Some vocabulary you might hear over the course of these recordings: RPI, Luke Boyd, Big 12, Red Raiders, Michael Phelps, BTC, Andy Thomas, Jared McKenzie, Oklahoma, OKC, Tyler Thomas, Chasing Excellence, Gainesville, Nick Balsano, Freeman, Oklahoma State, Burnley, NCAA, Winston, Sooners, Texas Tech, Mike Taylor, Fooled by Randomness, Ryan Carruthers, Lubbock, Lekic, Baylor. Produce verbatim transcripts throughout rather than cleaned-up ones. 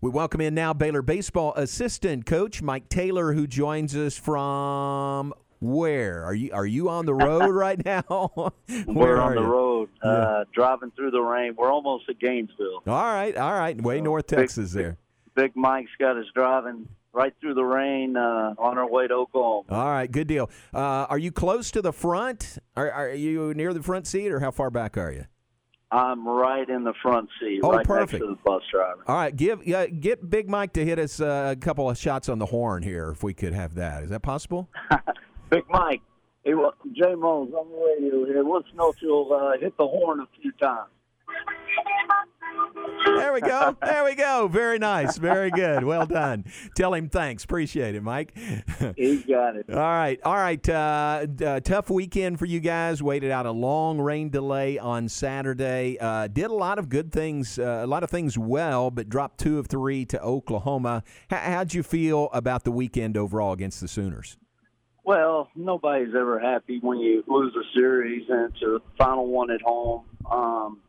We welcome in now Baylor baseball assistant coach Mike Taylor, who joins us from where? Are you are you on the road right now? where We're on the you? road, uh, yeah. driving through the rain. We're almost at Gainesville. All right, all right, way so, north Texas big, there. Big Mike's got us driving right through the rain uh, on our way to Oklahoma. All right, good deal. Uh, are you close to the front? Are, are you near the front seat, or how far back are you? I'm right in the front seat, oh, right perfect. next to the bus driver. All right, give uh, get Big Mike to hit us uh, a couple of shots on the horn here, if we could have that. Is that possible? Big Mike, hey, well, Jay Moe's on the radio here. Let's know if you'll uh, hit the horn a few times. There we go. There we go. Very nice. Very good. Well done. Tell him thanks. Appreciate it, Mike. He got it. All right. All right. Uh, uh, tough weekend for you guys. Waited out a long rain delay on Saturday. Uh, did a lot of good things, uh, a lot of things well, but dropped two of three to Oklahoma. H- how'd you feel about the weekend overall against the Sooners? Well, nobody's ever happy when you lose a series and it's a final one at home. Um,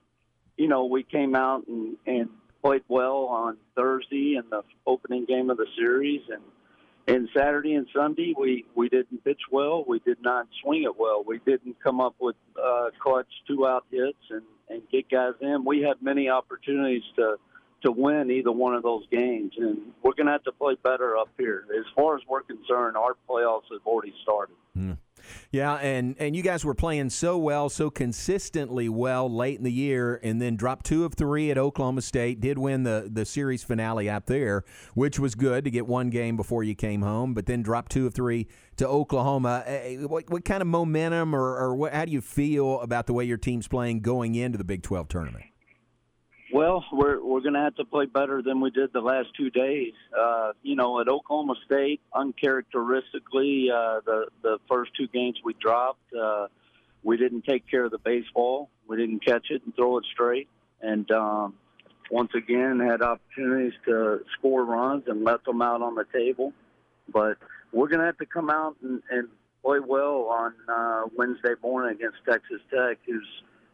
You know, we came out and, and played well on Thursday in the opening game of the series. And, and Saturday and Sunday, we, we didn't pitch well. We did not swing it well. We didn't come up with uh, clutch two-out hits and, and get guys in. We had many opportunities to, to win either one of those games. And we're going to have to play better up here. As far as we're concerned, our playoffs have already started. Mm. Yeah, and, and you guys were playing so well, so consistently well late in the year, and then dropped two of three at Oklahoma State, did win the, the series finale out there, which was good to get one game before you came home, but then dropped two of three to Oklahoma. What, what kind of momentum or, or what, how do you feel about the way your team's playing going into the Big twelve tournament? Well, we're we're going to have to play better than we did the last two days. Uh, you know, at Oklahoma State, uncharacteristically, uh, the the first two games we dropped, uh, we didn't take care of the baseball. We didn't catch it and throw it straight. And um, once again, had opportunities to score runs and left them out on the table. But we're going to have to come out and, and play well on uh, Wednesday morning against Texas Tech, who's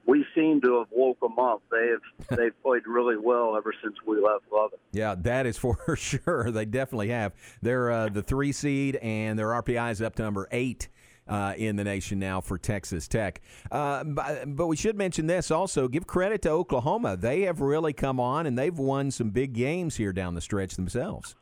we seem to have woke them up. They've they've played really well ever since we left Lubbock. Yeah, that is for sure. They definitely have. They're uh, the three seed, and their R P I is up to number eight uh, in the nation now for Texas Tech. Uh, but, but we should mention this also. Give credit to Oklahoma. They have really come on, and they've won some big games here down the stretch themselves.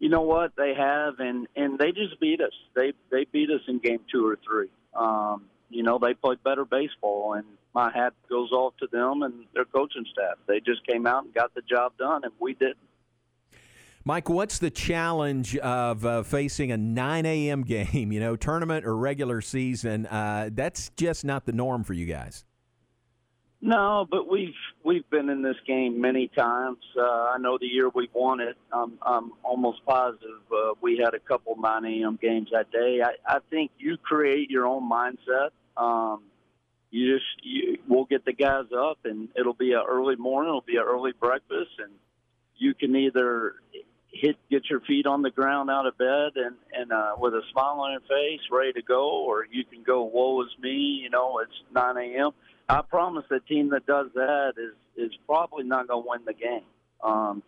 You know what? They have, and, and they just beat us. They they beat us in game two or three. Um, you know, they played better baseball, and my hat goes off to them and their coaching staff. They just came out and got the job done, and we didn't. Mike, what's the challenge of uh, facing a nine a.m. game, you know, tournament or regular season? Uh, that's just not the norm for you guys. No, but we've we've been in this game many times. Uh, I know the year we won it, I'm, I'm almost positive uh, we had a couple nine a.m. games that day. I, I think you create your own mindset. Um You just you, we'll get the guys up, and it'll be an early morning. It'll be an early breakfast, and you can either hit get your feet on the ground out of bed and and uh, with a smile on your face, ready to go, or you can go, "Woe is me," you know, it's nine a.m. I promise the team that does that is is probably not going to win the game. Um,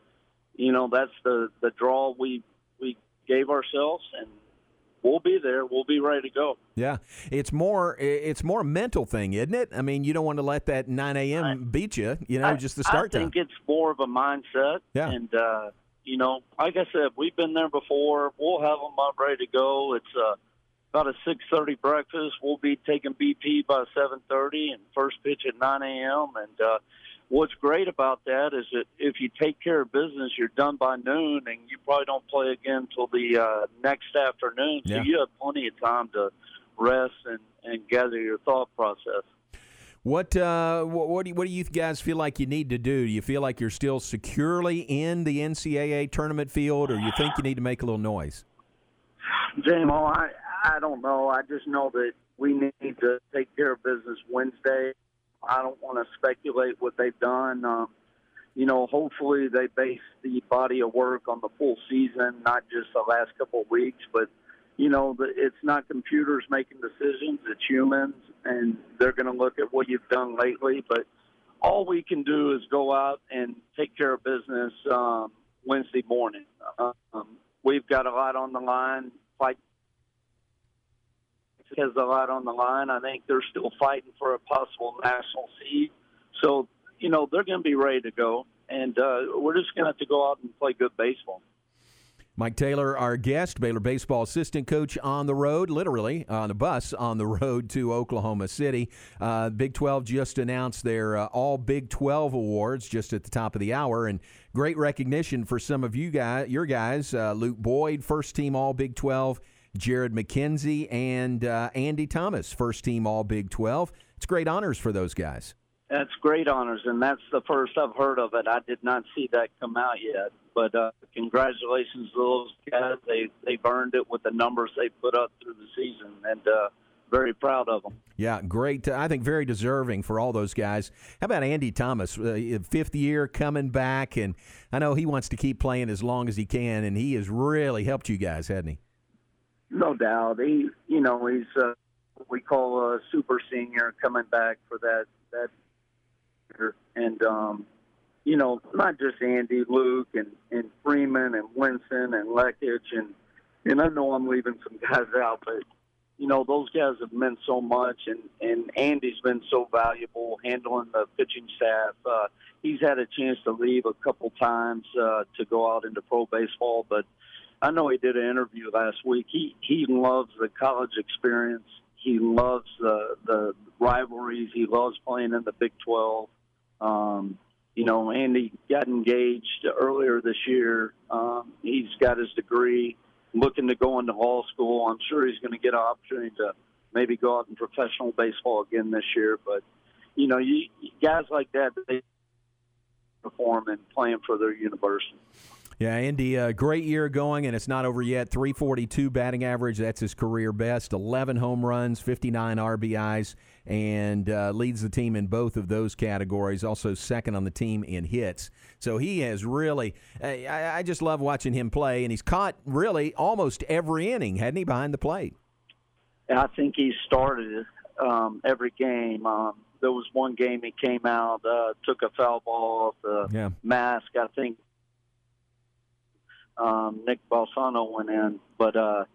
you know, that's the the draw we we gave ourselves, and we'll be there. We'll be ready to go. Yeah, it's more it's more a mental thing, isn't it? I mean, you don't want to let that nine a m I, beat you. You know, I, just the start time. I think time. It's more of a mindset. Yeah. And uh, you know, like I said, we've been there before. We'll have them up ready to go. It's uh, about a six thirty breakfast. We'll be taking B P by seven thirty, and first pitch at nine a m. And uh, what's great about that is that if you take care of business, you're done by noon, and you probably don't play again until the uh, next afternoon. So yeah. You have plenty of time to rest and, and gather your thought process. What uh, what do you, what do you guys feel like you need to do? Do you feel like you're still securely in the N C A A tournament field, or you think you need to make a little noise? J-Mo, I, I don't know. I just know that we need to take care of business Wednesday. I don't want to speculate what they've done. Um, you know, hopefully they base the body of work on the full season, not just the last couple of weeks. But, you know, it's not computers making decisions. It's humans, and they're going to look at what you've done lately. But all we can do is go out and take care of business um, Wednesday morning. Um, we've got a lot on the line. Fight has a lot on the line. I think they're still fighting for a possible national seed. So, you know, they're going to be ready to go, and uh, we're just going to have to go out and play good baseball. Mike Taylor, our guest, Baylor baseball assistant coach on the road, literally on a bus on the road to Oklahoma City. Uh, Big twelve just announced their uh, All Big twelve awards just at the top of the hour, and great recognition for some of you guys, your guys, uh, Luke Boyd, first team All Big twelve, Jared McKenzie, and uh, Andy Thomas, first team All Big twelve. It's great honors for those guys. That's great honors, and that's the first I've heard of it. I did not see that come out yet, but uh, congratulations to those guys. They, they've earned it with the numbers they put up through the season, and uh, very proud of them. Yeah, great. I think very deserving for all those guys. How about Andy Thomas, uh, fifth year coming back, and I know he wants to keep playing as long as he can, and he has really helped you guys, hasn't he? No doubt. He, you know, he's uh, what we call a super senior coming back for that that. And, um, you know, not just Andy, Luke, and, and Freeman, and Winston, and Lekic, and, and I know I'm leaving some guys out, but, you know, those guys have meant so much, and, and Andy's been so valuable handling the pitching staff. Uh, he's had a chance to leave a couple times uh, to go out into pro baseball, but I know he did an interview last week. He, he loves the college experience. He loves the, the rivalries. He loves playing in the Big twelve. Um, you know, Andy got engaged earlier this year. Um, he's got his degree, looking to go into law school. I'm sure he's going to get an opportunity to maybe go out in professional baseball again this year. But, you know, you, guys like that, they perform and playing for their university. Yeah, Andy, a great year going, and it's not over yet. three forty-two batting average, that's his career best. eleven home runs, fifty-nine R B Is, and uh, leads the team in both of those categories. Also second on the team in hits. So he has really uh, – I, I just love watching him play, and he's caught really almost every inning, hadn't he, behind the plate? And I think he started um, every game. Um, there was one game he came out, uh, took a foul ball off the yeah. mask, I think. Um, Nick Balsano went in, but uh,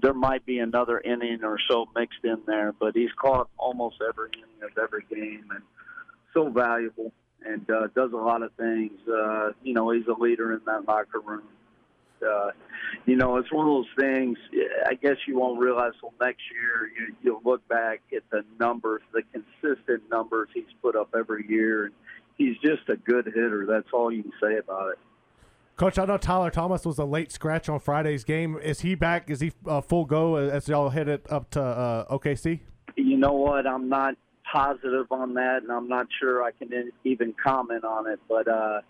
there might be another inning or so mixed in there. But he's caught almost every inning of every game, and so valuable, and uh, does a lot of things. Uh, you know, he's a leader in that locker room. Uh, you know, it's one of those things. I guess you won't realize till next year. You, you'll look back at the numbers, the consistent numbers he's put up every year. And he's just a good hitter. That's all you can say about it. Coach, I know Tyler Thomas was a late scratch on Friday's game. Is he back? Is he uh, full go as y'all headed up to uh, O K C? You know what? I'm not positive on that, and I'm not sure I can even comment on it. But uh,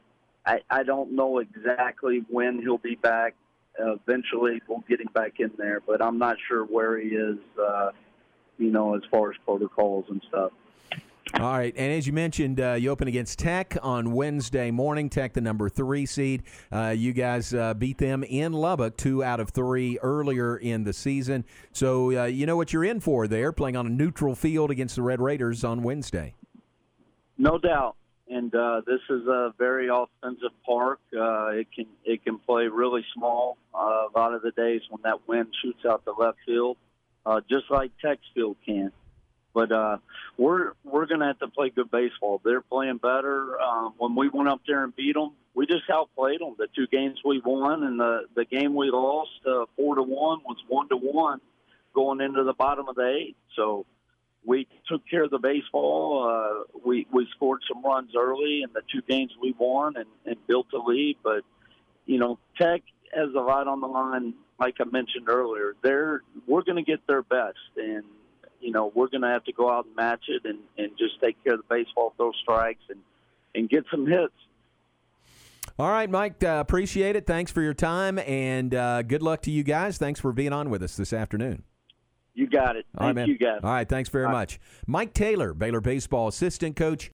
I, I don't know exactly when he'll be back. Uh, eventually, we'll get him back in there, but I'm not sure where he is, uh, you know, as far as protocols and stuff. All right, and as you mentioned, uh, you open against Tech on Wednesday morning. Tech, the number three seed. Uh, you guys uh, beat them in Lubbock, two out of three earlier in the season. So uh, you know what you're in for there, playing on a neutral field against the Red Raiders on Wednesday. No doubt, and uh, this is a very offensive park. Uh, it can it can play really small. Uh, a lot of the days when that wind shoots out the left field, uh, just like Tech's field can. But uh, we're we're going to have to play good baseball. They're playing better. Um, when we went up there and beat them, we just outplayed them. The two games we won and the, the game we lost, uh, four to one, was one to one going into the bottom of the eighth. So we took care of the baseball. Uh, we, we scored some runs early in the two games we won and, and built a lead. But, you know, Tech has a lot on the line, like I mentioned earlier. They're, we're going to get their best, and you know, we're going to have to go out and match it and, and just take care of the baseball, throw strikes, and, and get some hits. All right, Mike, uh, appreciate it. Thanks for your time, and uh, good luck to you guys. Thanks for being on with us this afternoon. You got it. All Thank right, you, guys. All right, thanks very All much. Right. Mike Taylor, Baylor baseball assistant coach.